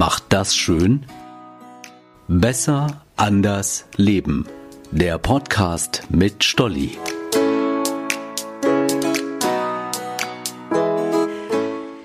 macht das schön? Besser, anders, leben. Der Podcast mit Stolli.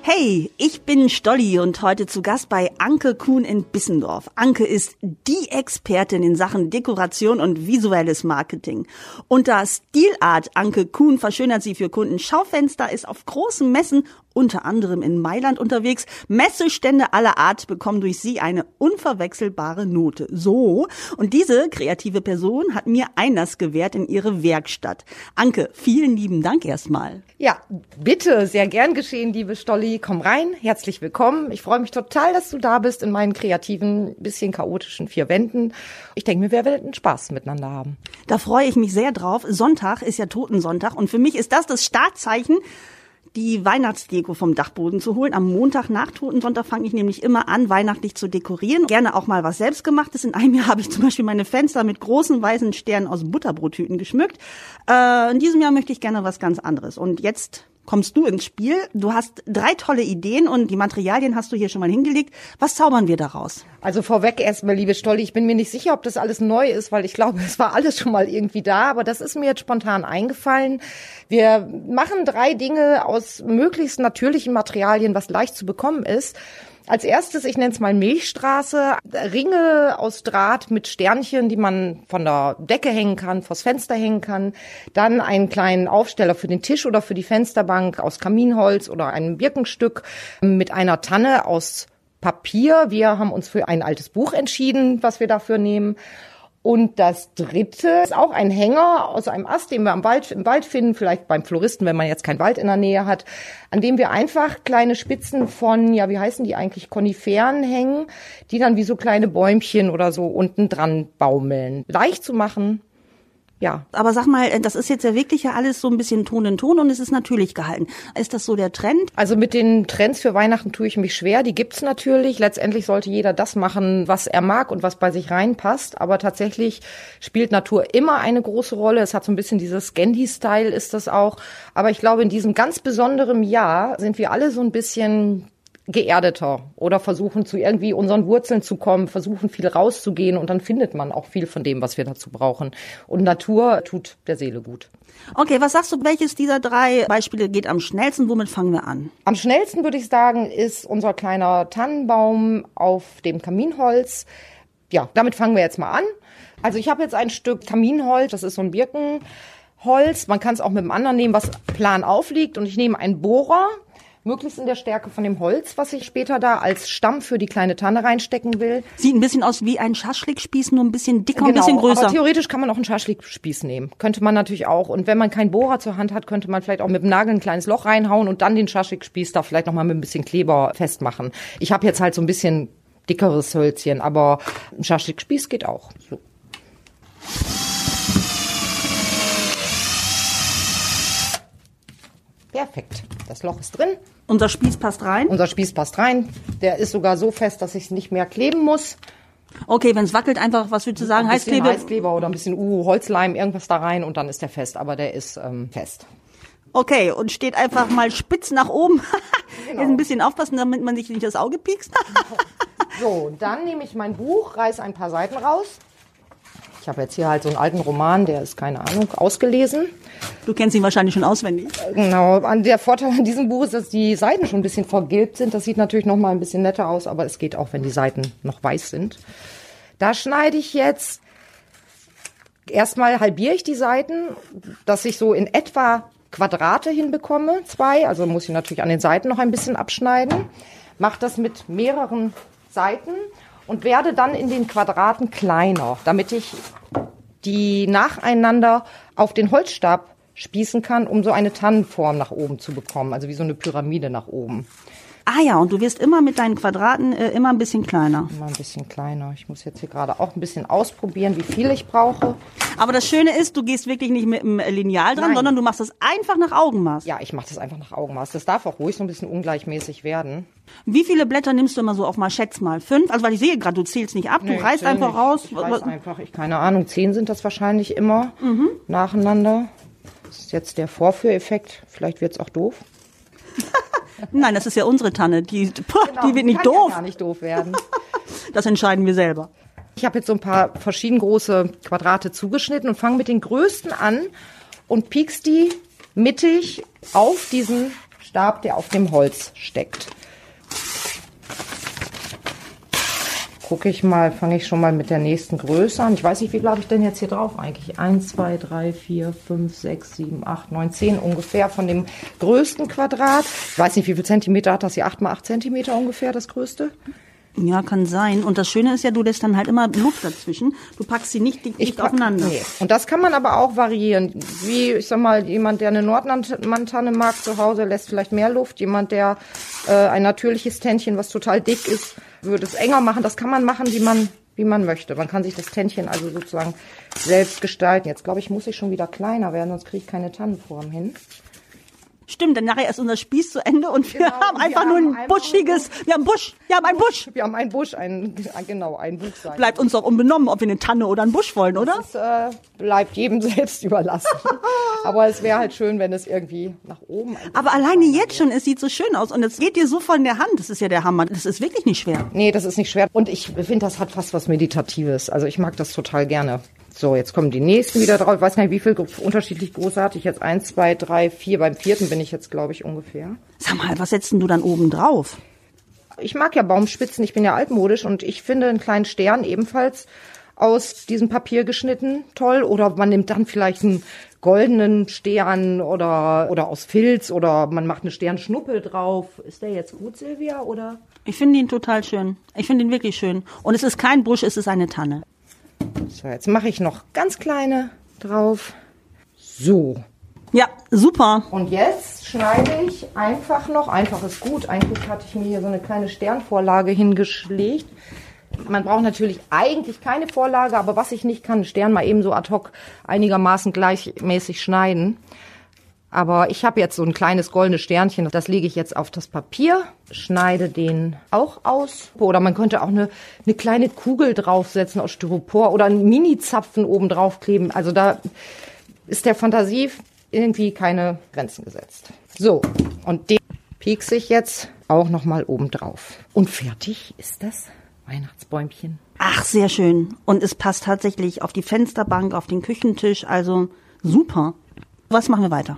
Hey, ich bin Stolli und heute zu Gast bei Anke Kuhn in Bissendorf. Anke ist die Expertin in Sachen Dekoration und visuelles Marketing. Unter Stilart Anke Kuhn verschönert sie für Kunden Schaufenster, ist auf großen Messen, unter anderem in Mailand unterwegs. Messestände aller Art bekommen durch sie eine unverwechselbare Note. So, und diese kreative Person hat mir Einlass gewährt in ihre Werkstatt. Anke, vielen lieben Dank erstmal. Ja, bitte, sehr gern geschehen, liebe Stolli. Komm rein, herzlich willkommen. Ich freue mich total, dass du da bist in meinen kreativen, bisschen chaotischen vier Wänden. Ich denke mir, wir werden Spaß miteinander haben. Da freue ich mich sehr drauf. Sonntag ist ja Totensonntag und für mich ist das Startzeichen, die Weihnachtsdeko vom Dachboden zu holen. Am Montag nach Totensonntag fange ich nämlich immer an, weihnachtlich zu dekorieren. Gerne auch mal was Selbstgemachtes. In einem Jahr habe ich zum Beispiel meine Fenster mit großen weißen Sternen aus Butterbrottüten geschmückt. In diesem Jahr möchte ich gerne was ganz anderes. Und jetzt kommst du ins Spiel. Du hast 3 tolle Ideen und die Materialien hast du hier schon mal hingelegt. Was zaubern wir daraus? Also vorweg erstmal, liebe Stolli, ich bin mir nicht sicher, ob das alles neu ist, weil ich glaube, es war alles schon mal irgendwie da, aber das ist mir jetzt spontan eingefallen. Wir machen 3 Dinge aus möglichst natürlichen Materialien, was leicht zu bekommen ist. Als erstes, ich nenne es mal Milchstraße, Ringe aus Draht mit Sternchen, die man von der Decke hängen kann, vors Fenster hängen kann. Dann einen kleinen Aufsteller für den Tisch oder für die Fensterbank aus Kaminholz oder einem Birkenstück mit einer Tanne aus Papier. Wir haben uns für ein altes Buch entschieden, was wir dafür nehmen. Und das dritte ist auch ein Hänger aus einem Ast, den wir im Wald finden, vielleicht beim Floristen, wenn man jetzt keinen Wald in der Nähe hat, an dem wir einfach kleine Spitzen von, ja, wie heißen die eigentlich, Koniferen hängen, die dann wie so kleine Bäumchen oder so unten dran baumeln. Leicht zu machen. Ja. Aber sag mal, das ist jetzt ja wirklich ja alles so ein bisschen Ton in Ton und es ist natürlich gehalten. Ist das so der Trend? Also mit den Trends für Weihnachten tue ich mich schwer. Die gibt's natürlich. Letztendlich sollte jeder das machen, was er mag und was bei sich reinpasst. Aber tatsächlich spielt Natur immer eine große Rolle. Es hat so ein bisschen dieses Scandy-Style ist das auch. Aber ich glaube, in diesem ganz besonderen Jahr sind wir alle so ein bisschen geerdeter oder versuchen zu irgendwie unseren Wurzeln zu kommen, versuchen viel rauszugehen und dann findet man auch viel von dem, was wir dazu brauchen. Und Natur tut der Seele gut. Okay, was sagst du, welches dieser 3 Beispiele geht am schnellsten? Womit fangen wir an? Am schnellsten würde ich sagen, ist unser kleiner Tannenbaum auf dem Kaminholz. Ja, damit fangen wir jetzt mal an. Also ich habe jetzt ein Stück Kaminholz, das ist so ein Birkenholz. Man kann es auch mit einem anderen nehmen, was plan aufliegt. Und ich nehme einen Bohrer, möglichst in der Stärke von dem Holz, was ich später da als Stamm für die kleine Tanne reinstecken will. Sieht ein bisschen aus wie ein Schaschlikspieß, nur ein bisschen dicker, ein bisschen größer. Aber theoretisch kann man auch einen Schaschlikspieß nehmen. Könnte man natürlich auch. Und wenn man keinen Bohrer zur Hand hat, könnte man vielleicht auch mit dem Nagel ein kleines Loch reinhauen und dann den Schaschlikspieß da vielleicht nochmal mit ein bisschen Kleber festmachen. Ich habe jetzt halt so ein bisschen dickeres Hölzchen, aber ein Schaschlikspieß geht auch. So. Perfekt. Das Loch ist drin. Unser Spieß passt rein? Unser Spieß passt rein. Der ist sogar so fest, dass ich es nicht mehr kleben muss. Okay, wenn es wackelt, einfach, was würdest du sagen, Heißkleber? Heißkleber oder ein bisschen Holzleim, irgendwas da rein und dann ist der fest. Aber der ist fest. Okay, und steht einfach mal spitz nach oben. Genau. Jetzt ein bisschen aufpassen, damit man sich nicht das Auge piekst. So, dann nehme ich mein Buch, reiße ein paar Seiten raus. Ich habe jetzt hier halt so einen alten Roman, der ist, keine Ahnung, ausgelesen. Du kennst ihn wahrscheinlich schon auswendig. Genau, der Vorteil an diesem Buch ist, dass die Seiten schon ein bisschen vergilbt sind. Das sieht natürlich noch mal ein bisschen netter aus, aber es geht auch, wenn die Seiten noch weiß sind. Da schneide ich jetzt, erstmal halbiere ich die Seiten, dass ich so in etwa Quadrate hinbekomme, 2. Also muss ich natürlich an den Seiten noch ein bisschen abschneiden. Mache das mit mehreren Seiten und werde dann in den Quadraten kleiner, damit ich die nacheinander auf den Holzstab spießen kann, um so eine Tannenform nach oben zu bekommen, also wie so eine Pyramide nach oben. Ah ja, und du wirst immer mit deinen Quadraten immer ein bisschen kleiner. Immer ein bisschen kleiner. Ich muss jetzt hier gerade auch ein bisschen ausprobieren, wie viel ich brauche. Aber das Schöne ist, du gehst wirklich nicht mit dem Lineal dran, sondern du machst das einfach nach Augenmaß. Ja, ich mache das einfach nach Augenmaß. Das darf auch ruhig so ein bisschen ungleichmäßig werden. Wie viele Blätter nimmst du immer so auf mal, schätz mal, 5? Also weil ich sehe gerade, du zählst nicht ab, nee, du reißt einfach raus. Ich reiß einfach, keine Ahnung, 10 sind das wahrscheinlich immer nacheinander. Das ist jetzt der Vorführeffekt, vielleicht wird's auch doof. Nein, das ist ja unsere Tanne. Die wird nicht doof. Ja, gar nicht doof werden. Das entscheiden wir selber. Ich habe jetzt so ein paar verschieden große Quadrate zugeschnitten und fange mit den größten an und piekst die mittig auf diesen Stab, der auf dem Holz steckt. Gucke ich mal, fange ich schon mal mit der nächsten Größe an. Ich weiß nicht, wie viel habe ich denn jetzt hier drauf eigentlich? 1, 2, 3, 4, 5, 6, 7, 8, 9, 10 ungefähr von dem größten Quadrat. Ich weiß nicht, wie viel Zentimeter hat das hier? 8x8 Zentimeter ungefähr, das größte? Ja, kann sein. Und das Schöne ist ja, du lässt dann halt immer Luft dazwischen. Du packst sie nicht dicht aufeinander. Nee. Und das kann man aber auch variieren. Wie, ich sag mal, jemand, der eine Nordmann-Tanne mag zu Hause, lässt vielleicht mehr Luft. Jemand, der ein natürliches Tännchen, was total dick ist, würde es enger machen. Das kann man machen, wie man möchte. Man kann sich das Tännchen also sozusagen selbst gestalten. Jetzt, glaube ich, muss ich schon wieder kleiner werden, sonst kriege ich keine Tannenform hin. Stimmt, denn nachher ist unser Spieß zu Ende und wir haben einfach nur ein buschiges, wir haben einen Busch, ein Buchsein. Bleibt uns doch unbenommen, ob wir eine Tanne oder einen Busch wollen, oder? Das bleibt jedem selbst überlassen. Aber es wäre halt schön, wenn es irgendwie nach oben... Aber alleine jetzt schon, es sieht so schön aus und es geht dir so von der Hand. Das ist ja der Hammer. Das ist wirklich nicht schwer. Nee, das ist nicht schwer. Und ich finde, das hat fast was Meditatives. Also ich mag das total gerne. So, jetzt kommen die nächsten wieder drauf. Ich weiß gar nicht, wie viel unterschiedlich groß hatte ich jetzt. 1, 2, 3, 4. Beim vierten bin ich jetzt, glaube ich, ungefähr. Sag mal, was setzt denn du dann oben drauf? Ich mag ja Baumspitzen. Ich bin ja altmodisch und ich finde einen kleinen Stern ebenfalls aus diesem Papier geschnitten toll. Oder man nimmt dann vielleicht einen goldenen Stern oder aus Filz oder man macht eine Sternschnuppe drauf. Ist der jetzt gut, Silvia, oder? Ich finde ihn total schön. Ich finde ihn wirklich schön. Und es ist kein Busch, es ist eine Tanne. So, jetzt mache ich noch ganz kleine drauf. So. Ja, super. Und jetzt schneide ich einfach noch, einfach ist gut, eigentlich hatte ich mir hier so eine kleine Sternvorlage hingeschlägt. Man braucht natürlich eigentlich keine Vorlage, aber was ich nicht kann, einen Stern mal eben so ad hoc einigermaßen gleichmäßig schneiden. Aber ich habe jetzt so ein kleines goldenes Sternchen, das lege ich jetzt auf das Papier, schneide den auch aus. Oder man könnte auch eine kleine Kugel draufsetzen aus Styropor oder einen Mini-Zapfen oben drauf kleben. Also da ist der Fantasie irgendwie keine Grenzen gesetzt. So, und den piekse ich jetzt auch nochmal oben drauf. Und fertig ist das Weihnachtsbäumchen. Ach, sehr schön. Und es passt tatsächlich auf die Fensterbank, auf den Küchentisch, also super. Was machen wir weiter?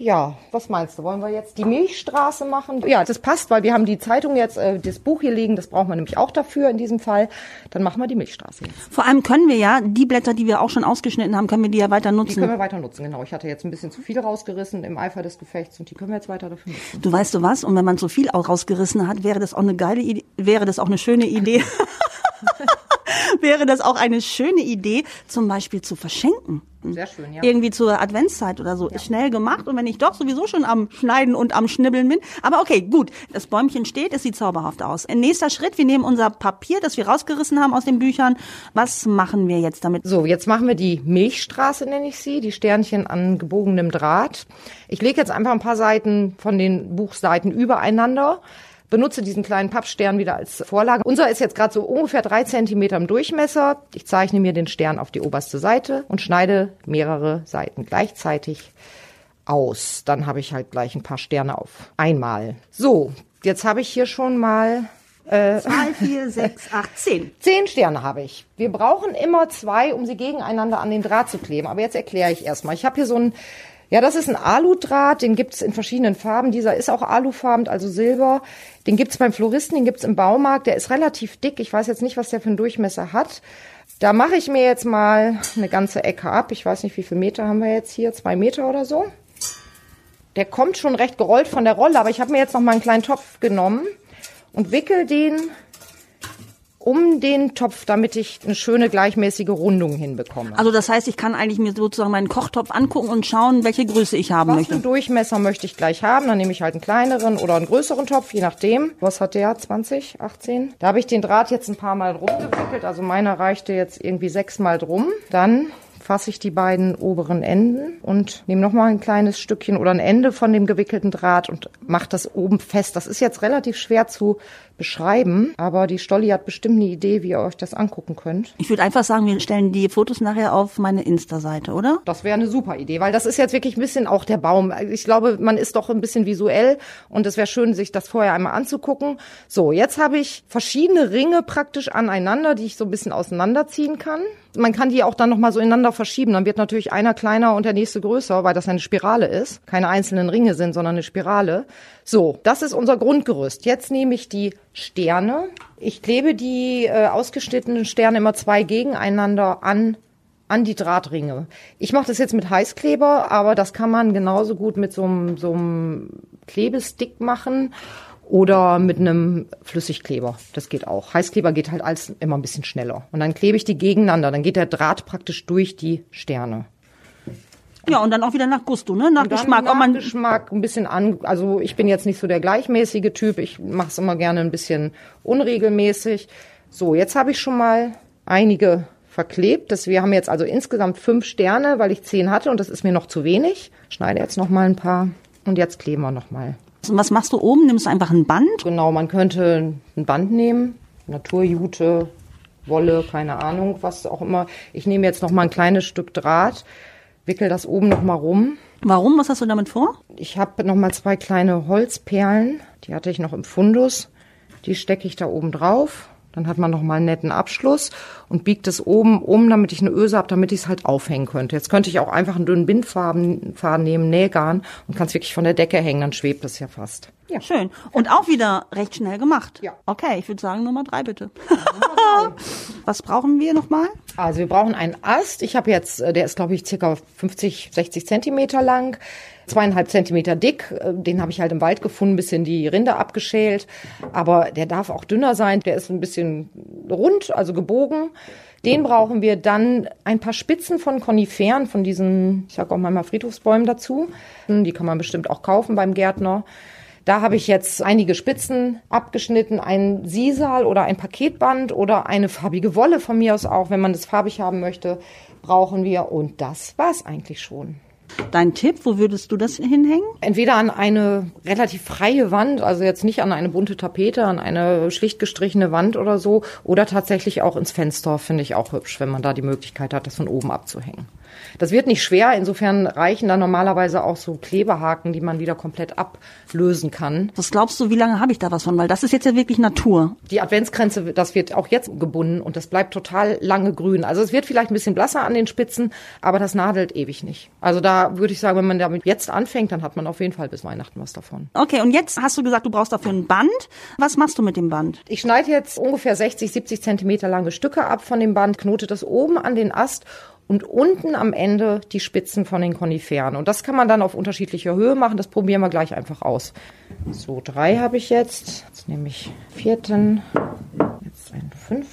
Ja, was meinst du? Wollen wir jetzt die Milchstraße machen? Ja, das passt, weil wir haben die Zeitung jetzt, das Buch hier liegen, das brauchen wir nämlich auch dafür in diesem Fall. Dann machen wir die Milchstraße jetzt. Vor allem können wir ja die Blätter, die wir auch schon ausgeschnitten haben, können wir die ja weiter nutzen. Die können wir weiter nutzen, genau. Ich hatte jetzt ein bisschen zu viel rausgerissen im Eifer des Gefechts und die können wir jetzt weiter dafür nutzen. Du weißt du was? Und wenn man so viel auch rausgerissen hat, wäre das auch eine schöne Idee, zum Beispiel zu verschenken. Sehr schön, ja. Irgendwie zur Adventszeit oder so. Ja. Ist schnell gemacht und wenn ich doch sowieso schon am Schneiden und am Schnibbeln bin. Aber okay, gut. Das Bäumchen steht, es sieht zauberhaft aus. Nächster Schritt, wir nehmen unser Papier, das wir rausgerissen haben aus den Büchern. Was machen wir jetzt damit? So, jetzt machen wir die Milchstraße, nenne ich sie. Die Sternchen an gebogenem Draht. Ich lege jetzt einfach ein paar Seiten von den Buchseiten übereinander. Benutze diesen kleinen Pappstern wieder als Vorlage. Unser ist jetzt gerade so ungefähr 3 Zentimeter im Durchmesser. Ich zeichne mir den Stern auf die oberste Seite und schneide mehrere Seiten gleichzeitig aus. Dann habe ich halt gleich ein paar Sterne auf einmal. So, jetzt habe ich hier schon mal... 2, 4, 6, 8, 10. 10 Sterne habe ich. Wir brauchen immer 2, um sie gegeneinander an den Draht zu kleben. Aber jetzt erkläre ich erstmal. Ich habe hier so ein... Ja, das ist ein Aludraht, den gibt's in verschiedenen Farben. Dieser ist auch alufarben, also silber. Den gibt's beim Floristen, den gibt's im Baumarkt. Der ist relativ dick. Ich weiß jetzt nicht, was der für einen Durchmesser hat. Da mache ich mir jetzt mal eine ganze Ecke ab. Ich weiß nicht, wie viele Meter haben wir jetzt hier? 2 Meter oder so. Der kommt schon recht gerollt von der Rolle, aber ich habe mir jetzt noch mal einen kleinen Topf genommen und wickel den um den Topf, damit ich eine schöne gleichmäßige Rundung hinbekomme. Also das heißt, ich kann eigentlich mir sozusagen meinen Kochtopf angucken und schauen, welche Größe ich haben möchte. Was für einen Durchmesser möchte ich gleich haben? Dann nehme ich halt einen kleineren oder einen größeren Topf, je nachdem. Was hat der? 20, 18? Da habe ich den Draht jetzt ein paar Mal rumgewickelt. Also meiner reichte jetzt irgendwie 6 Mal drum. Dann fasse ich die beiden oberen Enden und nehme nochmal ein kleines Stückchen oder ein Ende von dem gewickelten Draht und mache das oben fest. Das ist jetzt relativ schwer zu beschreiben, aber die Stolli hat bestimmt eine Idee, wie ihr euch das angucken könnt. Ich würde einfach sagen, wir stellen die Fotos nachher auf meine Insta-Seite, oder? Das wäre eine super Idee, weil das ist jetzt wirklich ein bisschen auch der Baum. Ich glaube, man ist doch ein bisschen visuell und es wäre schön, sich das vorher einmal anzugucken. So, jetzt habe ich verschiedene Ringe praktisch aneinander, die ich so ein bisschen auseinanderziehen kann. Man kann die auch dann nochmal so ineinander verschieben. Dann wird natürlich einer kleiner und der nächste größer, weil das eine Spirale ist. Keine einzelnen Ringe sind, sondern eine Spirale. So, das ist unser Grundgerüst. Jetzt nehme ich die Sterne. Ich klebe die ausgeschnittenen Sterne immer zwei gegeneinander an die Drahtringe. Ich mache das jetzt mit Heißkleber, aber das kann man genauso gut mit so einem Klebestick machen oder mit einem Flüssigkleber. Das geht auch. Heißkleber geht halt alles immer ein bisschen schneller. Und dann klebe ich die gegeneinander. Dann geht der Draht praktisch durch die Sterne. Ja, und dann auch wieder nach Gusto, ne? Nach Geschmack. Nach Geschmack ein bisschen an. Also ich bin jetzt nicht so der gleichmäßige Typ. Ich mache es immer gerne ein bisschen unregelmäßig. So, jetzt habe ich schon mal einige verklebt. Wir haben jetzt also insgesamt 5 Sterne, weil ich 10 hatte und das ist mir noch zu wenig. Schneide jetzt noch mal ein paar und jetzt kleben wir noch mal. Und was machst du oben? Nimmst du einfach ein Band? Genau, man könnte ein Band nehmen, Naturjute, Wolle, keine Ahnung, was auch immer. Ich nehme jetzt noch mal ein kleines Stück Draht, wickel das oben noch mal rum. Warum? Was hast du damit vor? Ich habe noch mal 2 kleine Holzperlen, die hatte ich noch im Fundus. Die stecke ich da oben drauf. Dann hat man noch mal einen netten Abschluss und biegt es oben um, damit ich eine Öse habe, damit ich es halt aufhängen könnte. Jetzt könnte ich auch einfach einen dünnen Bindfaden nehmen, Nähgarn und kann es wirklich von der Decke hängen, dann schwebt es ja fast. Ja. Schön. Und auch wieder recht schnell gemacht. Ja. Okay, ich würde sagen Nummer 3 bitte. Ja, was brauchen wir nochmal? Also wir brauchen einen Ast. Ich habe jetzt, der ist glaube ich ca. 50, 60 Zentimeter lang, 2,5 Zentimeter dick. Den habe ich halt im Wald gefunden, ein bisschen die Rinde abgeschält. Aber der darf auch dünner sein. Der ist ein bisschen rund, also gebogen. Den brauchen wir dann ein paar Spitzen von Koniferen, von diesen, ich sage auch manchmal Friedhofsbäumen dazu. Die kann man bestimmt auch kaufen beim Gärtner. Da habe ich jetzt einige Spitzen abgeschnitten, ein Sisal oder ein Paketband oder eine farbige Wolle von mir aus auch. Wenn man das farbig haben möchte, brauchen wir. Und das war's eigentlich schon. Dein Tipp, wo würdest du das hinhängen? Entweder an eine relativ freie Wand, also jetzt nicht an eine bunte Tapete, an eine schlicht gestrichene Wand oder so. Oder tatsächlich auch ins Fenster, finde ich auch hübsch, wenn man da die Möglichkeit hat, das von oben abzuhängen. Das wird nicht schwer, insofern reichen da normalerweise auch so Klebehaken, die man wieder komplett ablösen kann. Was glaubst du, wie lange habe ich da was von? Weil das ist jetzt ja wirklich Natur. Die Adventskränze, das wird auch jetzt gebunden und das bleibt total lange grün. Also es wird vielleicht ein bisschen blasser an den Spitzen, aber das nadelt ewig nicht. Also da würde ich sagen, wenn man damit jetzt anfängt, dann hat man auf jeden Fall bis Weihnachten was davon. Okay, und jetzt hast du gesagt, du brauchst dafür ein Band. Was machst du mit dem Band? Ich schneide jetzt ungefähr 60, 70 Zentimeter lange Stücke ab von dem Band, knote das oben an den Ast und unten am Ende die Spitzen von den Koniferen. Und das kann man dann auf unterschiedlicher Höhe machen. Das probieren wir gleich einfach aus. So, 3 habe ich jetzt. Jetzt nehme ich 4. Jetzt einen 5.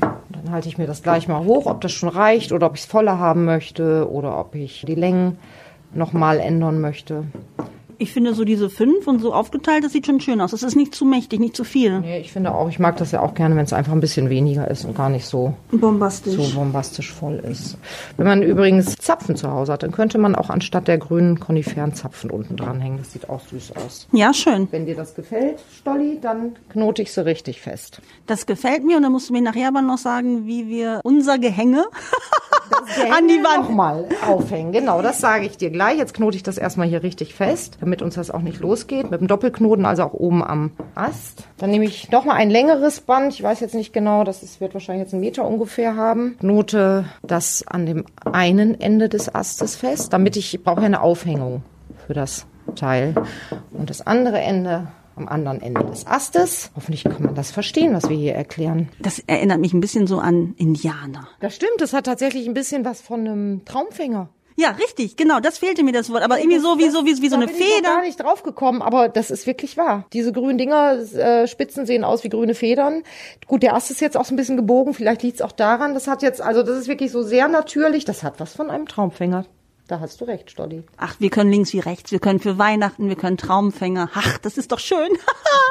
Dann halte ich mir das gleich mal hoch, ob das schon reicht oder ob ich es voller haben möchte oder ob ich die Längen nochmal ändern möchte. Ich finde so diese 5 und so aufgeteilt, das sieht schon schön aus. Das ist nicht zu mächtig, nicht zu viel. Nee, ich finde auch, ich mag das ja auch gerne, wenn es einfach ein bisschen weniger ist und gar nicht so bombastisch. Voll ist. Wenn man übrigens Zapfen zu Hause hat, dann könnte man auch anstatt der grünen Koniferen Zapfen unten dranhängen. Das sieht auch süß aus. Ja, schön. Wenn dir das gefällt, Stolli, dann knote ich sie richtig fest. Das gefällt mir und dann musst du mir nachher aber noch sagen, wie wir unser Gehänge an die Wand nochmal aufhängen. Genau, das sage ich dir gleich. Jetzt knote ich das erstmal hier richtig fest, damit uns das auch nicht losgeht, mit dem Doppelknoten, also auch oben am Ast. Dann nehme ich nochmal ein längeres Band, ich weiß jetzt nicht genau, wird wahrscheinlich jetzt 1 Meter ungefähr haben. Knote das an dem einen Ende des Astes fest, ich brauche ja eine Aufhängung für das Teil. Und das andere Ende am anderen Ende des Astes. Hoffentlich kann man das verstehen, was wir hier erklären. Das erinnert mich ein bisschen so an Indianer. Das stimmt, das hat tatsächlich ein bisschen was von einem Traumfänger. Ja, richtig, genau, das fehlte mir das Wort, aber irgendwie so wie so eine Feder. Da bin ich gar nicht drauf gekommen, aber das ist wirklich wahr. Diese grünen Dinger, Spitzen sehen aus wie grüne Federn. Gut, der Ast ist jetzt auch so ein bisschen gebogen, vielleicht liegt es auch daran, das ist wirklich so sehr natürlich, das hat was von einem Traumfänger. Da hast du recht, Stolli. Ach, wir können links wie rechts, wir können für Weihnachten, wir können Traumfänger. Ach, das ist doch schön.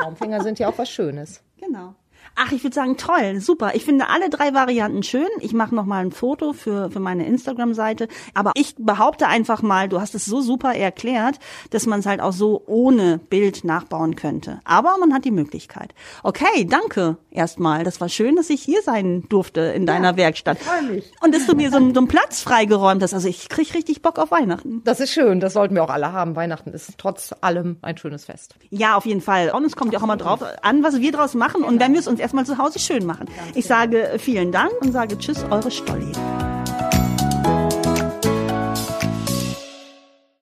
Traumfänger sind ja auch was Schönes. Genau. Ach, ich würde sagen, toll, super. Ich finde alle drei Varianten schön. Ich mache nochmal ein Foto für meine Instagram-Seite. Aber ich behaupte einfach mal, du hast es so super erklärt, dass man es halt auch so ohne Bild nachbauen könnte. Aber man hat die Möglichkeit. Okay, danke erstmal. Das war schön, dass ich hier sein durfte in deiner Werkstatt. Und dass du mir so einen Platz freigeräumt hast. Also ich kriege richtig Bock auf Weihnachten. Das ist schön, das sollten wir auch alle haben. Weihnachten ist trotz allem ein schönes Fest. Ja, auf jeden Fall. Und es kommt ja auch immer drauf an, was wir draus machen. Und wenn wir es uns erstmal zu Hause schön machen. Ich sage vielen Dank und sage tschüss, eure Stolli.